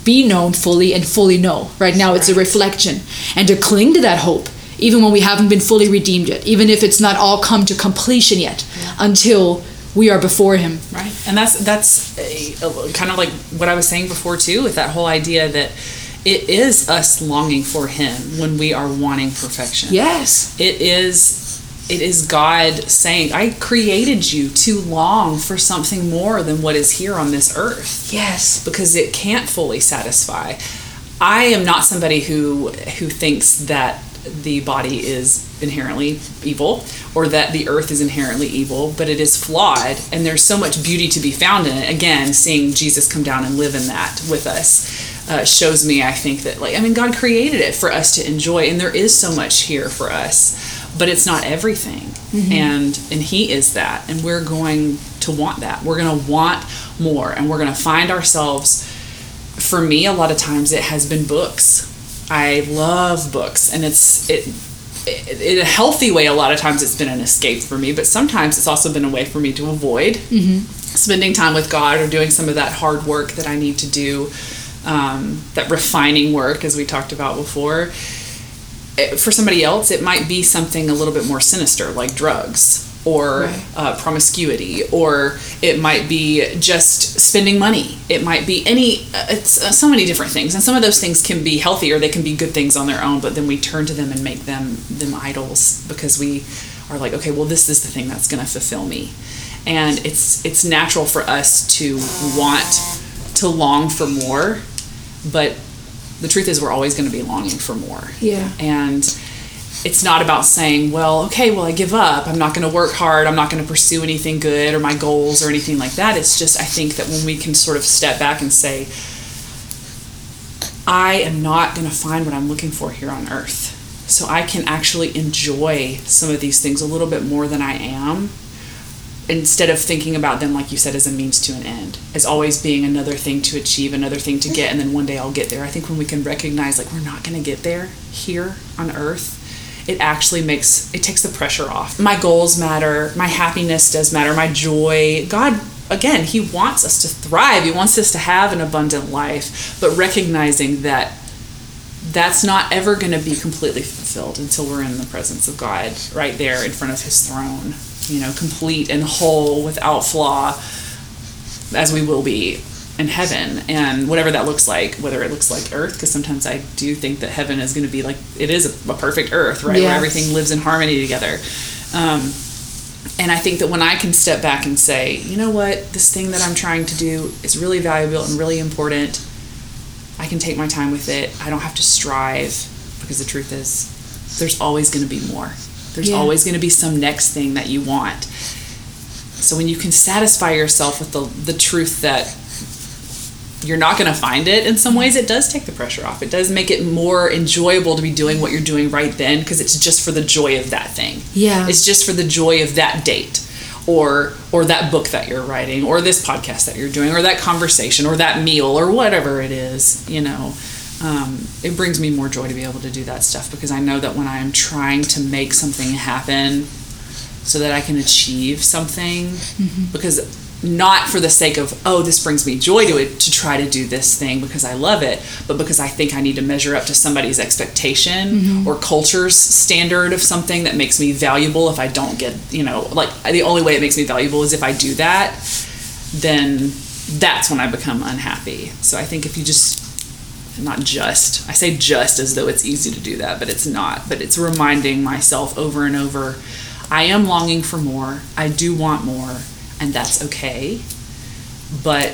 be known fully and fully know. Right now it's a reflection. And to cling to that hope, even when we haven't been fully redeemed yet, even if it's not all come to completion yet, yeah. until we are before him. Right. And that's that's a, a, kind of like what I was saying before, too, with that whole idea that it is us longing for him when we are wanting perfection. Yes. It is it is God saying, I created you to long for something more than what is here on this earth. Yes. Because it can't fully satisfy. I am not somebody who who thinks that the body is inherently evil or that the earth is inherently evil, but it is flawed and there's so much beauty to be found in it. Again, seeing Jesus come down and live in that with us uh, shows me, I think, that like I mean God created it for us to enjoy, and there is so much here for us, but it's not everything. Mm-hmm. and and he is that, and we're going to want that. We're going to want more, and we're going to find ourselves. For me, a lot of times it has been books. I love books, and it's it, it in a healthy way. A lot of times it's been an escape for me, but sometimes it's also been a way for me to avoid mm-hmm. spending time with God or doing some of that hard work that I need to do, um, that refining work, as we talked about before. It, for somebody else, it might be something a little bit more sinister, like drugs or right. uh, promiscuity, or it might be just spending money. It might be any, uh, it's uh, so many different things. And some of those things can be healthy, or they can be good things on their own, but then we turn to them and make them, them idols, because we are like, okay, well, this is the thing that's going to fulfill me. And it's, it's natural for us to want to long for more, but the truth is we're always going to be longing for more. Yeah. And it's not about saying, well, okay, well, I give up. I'm not going to work hard. I'm not going to pursue anything good or my goals or anything like that. It's just, I think that when we can sort of step back and say, I am not going to find what I'm looking for here on earth. So I can actually enjoy some of these things a little bit more than I am, instead of thinking about them, like you said, as a means to an end, as always being another thing to achieve, another thing to get, and then one day I'll get there. I think when we can recognize, like, we're not going to get there here on earth, it actually makes, it takes the pressure off. My goals matter. My happiness does matter. My joy. God, again, he wants us to thrive. He wants us to have an abundant life. But recognizing that that's not ever going to be completely fulfilled until we're in the presence of God, right there in front of his throne, you know, complete and whole without flaw, as we will be in heaven, and whatever that looks like, whether it looks like earth, because sometimes I do think that heaven is going to be like, it is a, a perfect earth, right? Yes. Where everything lives in harmony together. Um, and I think that when I can step back and say, you know what, this thing that I'm trying to do is really valuable and really important. I can take my time with it. I don't have to strive, because the truth is there's always going to be more. There's yeah. always going to be some next thing that you want. So when you can satisfy yourself with the the truth that you're not going to find it, in some ways it does take the pressure off. It does make it more enjoyable to be doing what you're doing right then, because it's just for the joy of that thing. Yeah. It's just for the joy of that date. Or or that book that you're writing, or this podcast that you're doing, or that conversation, or that meal, or whatever it is, you know. Um, it brings me more joy to be able to do that stuff, because I know that when I am trying to make something happen so that I can achieve something, mm-hmm. because not for the sake of, oh, this brings me joy to it, to try to do this thing because I love it, but because I think I need to measure up to somebody's expectation mm-hmm. or culture's standard of something that makes me valuable. If I don't get, you know, like the only way it makes me valuable is if I do that, then that's when I become unhappy. So I think if you just, not just, I say just as though it's easy to do that, but it's not, but it's reminding myself over and over, I am longing for more. I do want more. And that's okay, but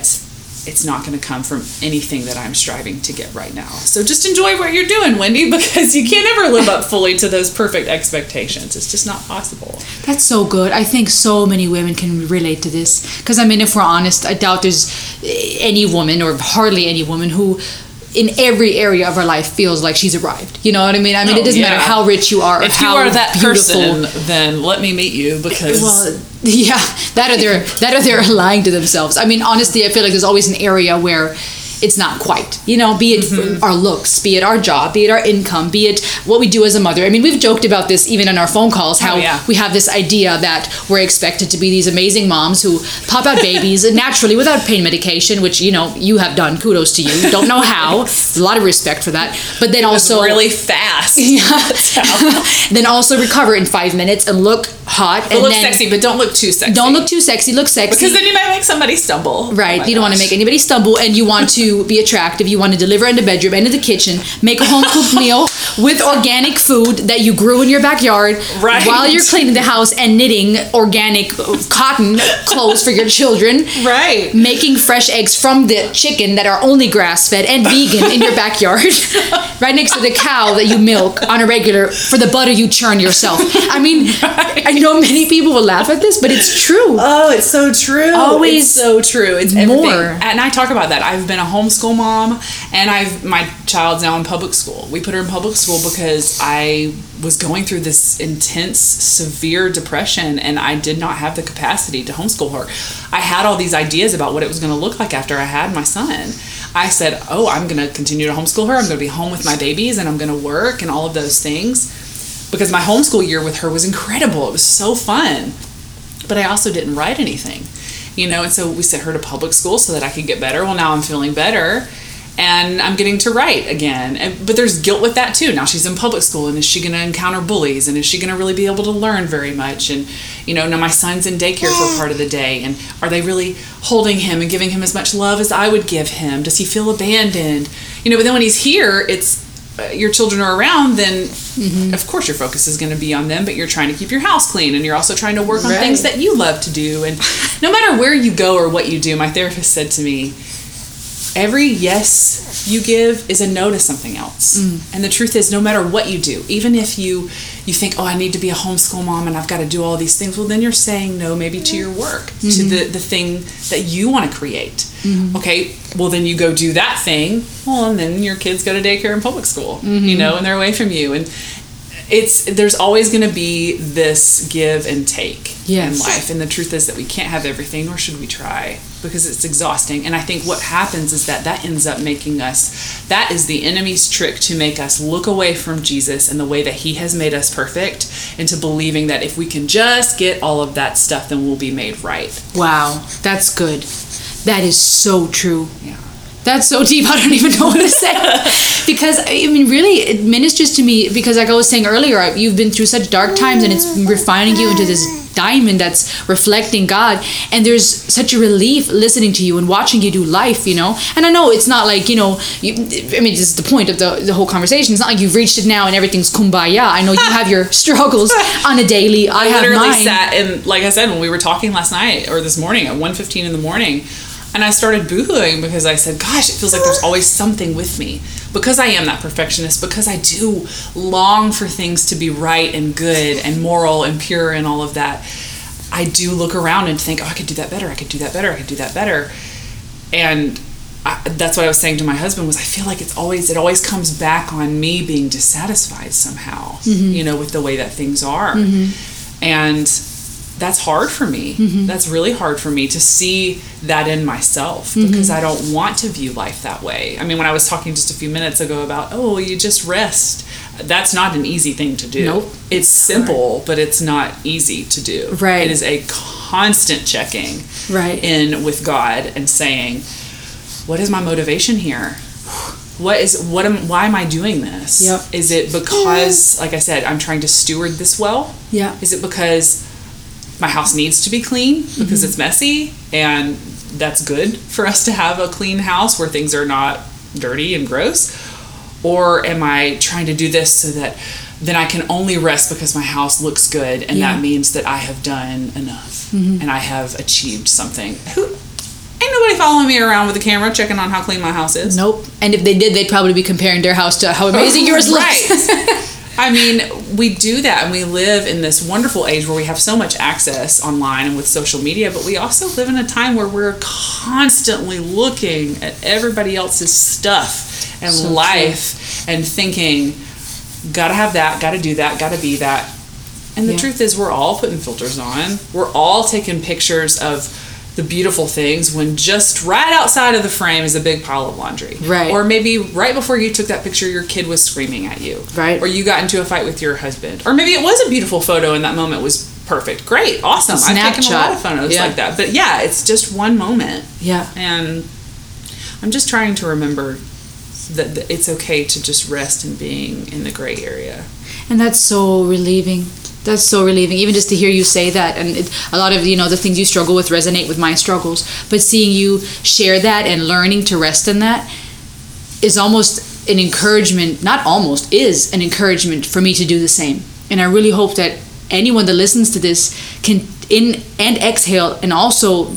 it's not going to come from anything that I'm striving to get right now. So just enjoy what you're doing, Wendy, because you can't ever live up fully to those perfect expectations. It's just not possible. That's so good. I think so many women can relate to this, because, I mean, if we're honest, I doubt there's any woman, or hardly any woman, who in every area of her life feels like she's arrived. You know what I mean? I mean, oh, it doesn't yeah. matter how rich you are, or if you how are that beautiful. Person, then let me meet you, because... Well, yeah, that or they're that or they're lying to themselves. I mean, honestly, I feel like there's always an area where it's not quite, you know, be it mm-hmm. our looks, be it our job, be it our income, be it what we do as a mother. I mean, we've joked about this even in our phone calls, how oh, yeah. we have this idea that we're expected to be these amazing moms who pop out babies and naturally without pain medication, which, you know, you have done. Kudos to you. Don't know how. A lot of respect for that. But then also... really fast. Yeah. Then also recover in five minutes and look hot. But and look then, sexy, but don't look too sexy. Don't look too sexy. Look sexy. Because then you might make somebody stumble. Right. Oh you don't gosh. want to make anybody stumble, and you want to be attractive. You want to deliver in the bedroom and in the kitchen, make a home cooked meal with organic food that you grew in your backyard right. while you're cleaning the house and knitting organic cotton clothes for your children, right? Making fresh eggs from the chicken that are only grass fed and vegan in your backyard, right next to the cow that you milk on a regular for the butter you churn yourself. I mean, right. I know many people will laugh at this, but it's true. Oh, it's so true. Always it's so true. It's everything. More. And I talk about that. I've been a homeschool mom, and I've my child's now in public school. We put her in public school because I was going through this intense, severe depression, and I did not have the capacity to homeschool her. I had all these ideas about what it was going to look like after I had my son. I said, oh, I'm going to continue to homeschool her. I'm going to be home with my babies, and I'm going to work and all of those things, because my homeschool year with her was incredible. It was so fun, but I also didn't write anything. You know, and so we sent her to public school so that I could get better. Well, now I'm feeling better, and I'm getting to write again. And, but there's guilt with that, too. Now she's in public school, and is she going to encounter bullies? And is she going to really be able to learn very much? And, you know, now my son's in daycare for part of the day. And are they really holding him and giving him as much love as I would give him? Does he feel abandoned? You know, but then when he's here, it's uh, your children are around, then, mm-hmm. of course, your focus is going to be on them, but you're trying to keep your house clean, and you're also trying to work on right. things that you love to do. And no matter where you go or what you do, my therapist said to me, every yes you give is a no to something else. Mm. And the truth is, no matter what you do, even if you, you think, oh, I need to be a homeschool mom and I've got to do all these things, well, then you're saying no maybe to your work, mm-hmm. to the, the thing that you want to create. Mm-hmm. Okay, well, then you go do that thing. Well, and then your kids go to daycare and public school, mm-hmm. you know, and they're away from you. And it's there's always going to be this give and take yes. in life. And the truth is that we can't have everything, nor should we try, because it's exhausting. And I think what happens is that that ends up making us, that is the enemy's trick to make us look away from Jesus and the way that he has made us perfect, into believing that if we can just get all of that stuff, then we'll be made right. Wow, that's good. That is so true. Yeah. that's so deep, I don't even know what to say. Because, I mean, really, it ministers to me because, like I was saying earlier, you've been through such dark times and it's refining you into this diamond that's reflecting God. And there's such a relief listening to you and watching you do life, you know? And I know it's not like, you know, you, I mean, this is the point of the, the whole conversation. It's not like you've reached it now and everything's kumbaya. I know you have your struggles on a daily. I, I have literally mine. sat and, like I said, when we were talking last night or this morning at one fifteen in the morning, and I started boohooing because I said, gosh, it feels like there's always something with me. Because I am that perfectionist, because I do long for things to be right and good and moral and pure and all of that, I do look around and think, oh, I could do that better, I could do that better, I could do that better. And I, that's what I was saying to my husband was I feel like it's always, it always comes back on me being dissatisfied somehow, mm-hmm. you know, with the way that things are. Mm-hmm. And that's hard for me. Mm-hmm. That's really hard for me to see that in myself because mm-hmm. I don't want to view life that way. I mean, when I was talking just a few minutes ago about, oh, you just rest. That's not an easy thing to do. Nope. It's simple, but it's not easy to do. Right. It is a constant checking right. in with God and saying, what is my motivation here? What is, what am, why am I doing this? Yep. Is it because, like I said, I'm trying to steward this well? Yeah. Is it because my house needs to be clean because mm-hmm. it's messy, and that's good for us to have a clean house where things are not dirty and gross? Or am I trying to do this so that then I can only rest because my house looks good, and yeah. that means that I have done enough mm-hmm. and I have achieved something? Who? Ain't nobody following me around with a camera checking on how clean my house is. Nope. And if they did, they'd probably be comparing their house to how amazing oh, yours right. looks. I mean, we do that, and we live in this wonderful age where we have so much access online and with social media, but we also live in a time where we're constantly looking at everybody else's stuff and so life true. And thinking, gotta have that, gotta do that, gotta be that. And the yeah. truth is we're all putting filters on. We're all taking pictures of the beautiful things when just right outside of the frame is a big pile of laundry. Right. Or maybe right before you took that picture, your kid was screaming at you. Right. Or you got into a fight with your husband. Or maybe it was a beautiful photo and that moment was perfect. Great. Awesome. Snapchat. I've taken a lot of photos yeah. like that. But yeah, it's just one moment. Yeah. And I'm just trying to remember that, that it's okay to just rest in being in the gray area. And that's so relieving. That's so relieving, even just to hear you say that. And it, a lot of, you know, the things you struggle with resonate with my struggles. But seeing you share that and learning to rest in that is almost an encouragement, not almost, is an encouragement for me to do the same. And I really hope that anyone that listens to this can in and exhale and also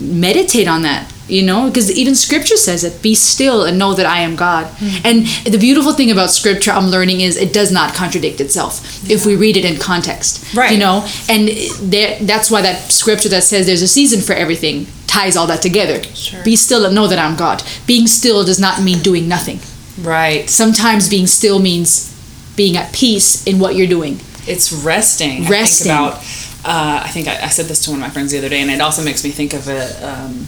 meditate on that. You know, because even scripture says it, be still and know that I am God. Mm. And the beautiful thing about scripture I'm learning is it does not contradict itself yeah. if we read it in context. Right. You know, and there, that's why that scripture that says there's a season for everything ties all that together. Sure. Be still and know that I'm God. Being still does not mean doing nothing. Right. Sometimes being still means being at peace in what you're doing. It's resting. Resting. I think, about, uh, I, think I, I said this to one of my friends the other day, and it also makes me think of a... Um,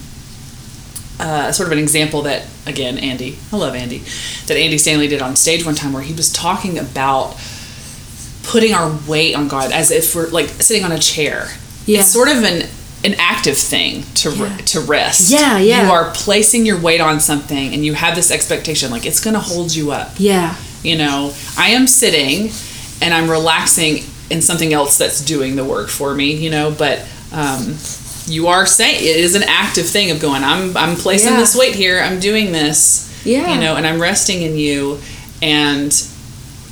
Uh, sort of an example that, again, Andy, I love Andy, that Andy Stanley did on stage one time where he was talking about putting our weight on God as if we're like sitting on a chair. Yeah. It's sort of an an active thing to yeah. re- to rest. Yeah, yeah. You are placing your weight on something and you have this expectation like it's going to hold you up. Yeah. You know, I am sitting and I'm relaxing in something else that's doing the work for me, you know, but... Um, you are saying it is an active thing of going, I'm I'm placing yeah. this weight here, I'm doing this. Yeah. You know, and I'm resting in you, and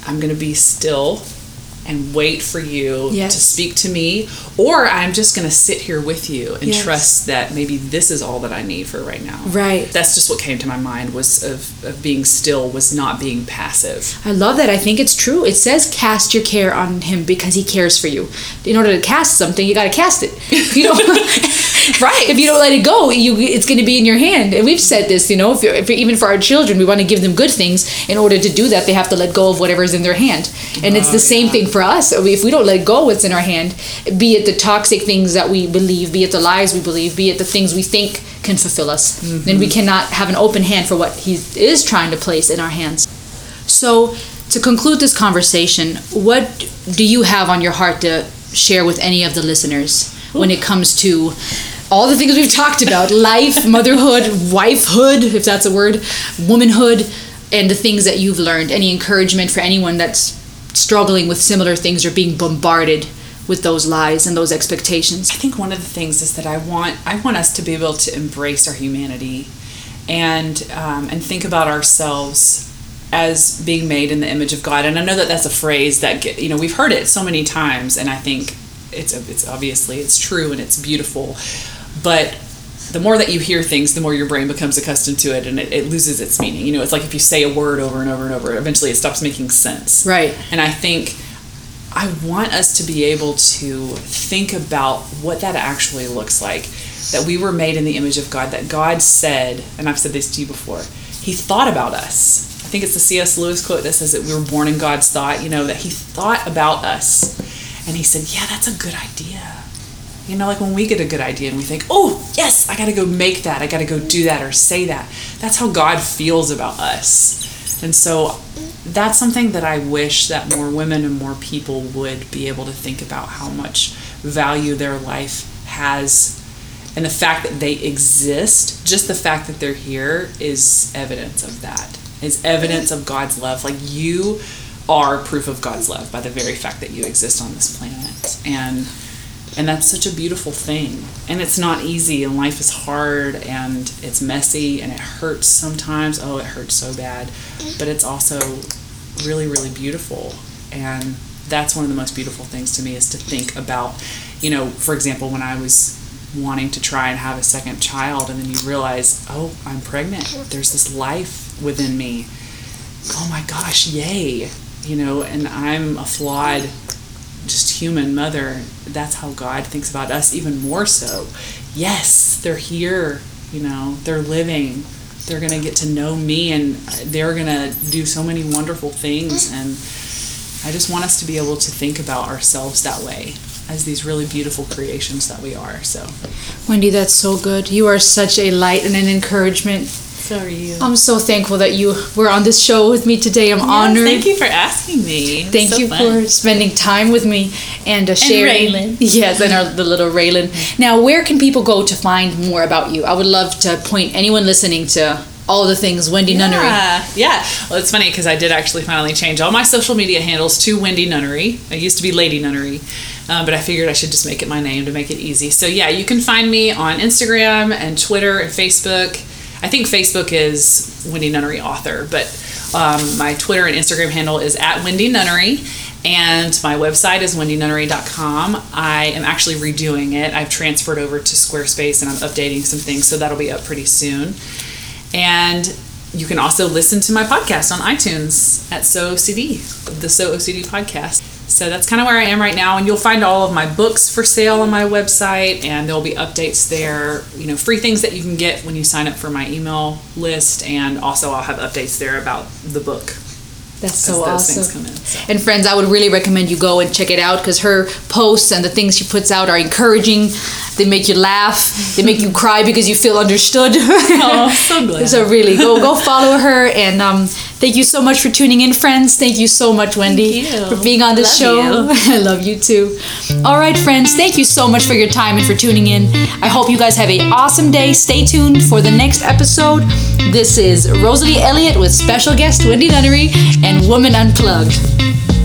I'm gonna be still and wait for you yes. to speak to me, or I'm just gonna sit here with you and yes. trust that maybe this is all that I need for right now. Right. That's just what came to my mind was of, of being still was not being passive. I love that. I think it's true. It says cast your care on him because he cares for you. In order to cast something, you gotta cast it. If you don't right. If you don't let it go, you it's gonna be in your hand. And we've said this, you know, if, if even for our children, we want to give them good things. In order to do that, they have to let go of whatever is in their hand. And oh, it's the yeah. same thing for For us, if we don't let go what's in our hand, be it the toxic things that we believe, be it the lies we believe, be it the things we think can fulfill us, mm-hmm. then we cannot have an open hand for what he is trying to place in our hands. So to conclude this conversation, what do you have on your heart to share with any of the listeners Ooh. When it comes to all the things we've talked about, life, motherhood, wifehood, if that's a word, womanhood, and the things that you've learned. Any encouragement for anyone that's struggling with similar things or being bombarded with those lies and those expectations? I think one of the things is that I want I want us to be able to embrace our humanity and um, and think about ourselves as being made in the image of God. And I know that that's a phrase that, get, you know, we've heard it so many times, and I think it's it's obviously it's true and it's beautiful, but the more that you hear things, the more your brain becomes accustomed to it, and it, it loses its meaning. You know, it's like if you say a word over and over and over, eventually it stops making sense. Right. And I think I want us to be able to think about what that actually looks like, that we were made in the image of God, that God said, and I've said this to you before, he thought about us. I think it's the C S. Lewis quote that says that we were born in God's thought, you know, that he thought about us. And he said, yeah, that's a good idea. You know, like when we get a good idea and we think, oh, yes, I got to go make that. I got to go do that or say that. That's how God feels about us. And so that's something that I wish that more women and more people would be able to think about, how much value their life has. And the fact that they exist, just the fact that they're here is evidence of that. Is evidence of God's love. Like, you are proof of God's love by the very fact that you exist on this planet. And and that's such a beautiful thing. And it's not easy, and life is hard, and it's messy, and it hurts sometimes. Oh, it hurts so bad. But it's also really, really beautiful. And that's one of the most beautiful things to me, is to think about, you know, for example, when I was wanting to try and have a second child, and then you realize, oh, I'm pregnant. There's this life within me. Oh my gosh, yay. You know, and I'm a flawed, just human mother. That's how God thinks about us, even more so. Yes, they're here, you know, they're living. They're going to get to know me, and they're going to do so many wonderful things. And I just want us to be able to think about ourselves that way, as these really beautiful creations that we are. So, Wendy, that's so good. You are such a light and an encouragement. So are you. I'm so thankful that you were on this show with me today. I'm yes, honored. Thank you for asking me. Thank so you fun. for spending time with me and uh, sharing. And Raylan. Yes, and our the little Raylan. Now, where can people go to find more about you? I would love to point anyone listening to all the things Wendy yeah. Nunnery. Yeah. Well, it's funny because I did actually finally change all my social media handles to Wendy Nunnery. I used to be Lady Nunnery, um, but I figured I should just make it my name to make it easy. So yeah, you can find me on Instagram and Twitter and Facebook. I think Facebook is Wendy Nunnery Author, but um, my Twitter and Instagram handle is at Wendy Nunnery, and my website is wendy nunnery dot com. I am actually redoing it. I've transferred over to Squarespace, and I'm updating some things, so that'll be up pretty soon. And you can also listen to my podcast on iTunes at So O C D, the So O C D podcast. So that's kind of where I am right now. And you'll find all of my books for sale on my website, and there'll be updates there, you know, free things that you can get when you sign up for my email list. And also I'll have updates there about the book. That's so awesome. In, so. And friends, I would really recommend you go and check it out, because her posts and the things she puts out are encouraging. They make you laugh. They make you cry because you feel understood. Oh, so glad. So really, go go follow her. And um, thank you so much for tuning in, friends. Thank you so much, Wendy, for being on this love show. I love you too. All right, friends. Thank you so much for your time and for tuning in. I hope you guys have an awesome day. Stay tuned for the next episode. This is Rosalie Elliott with special guest Wendy Nunnery and Woman Unplugged.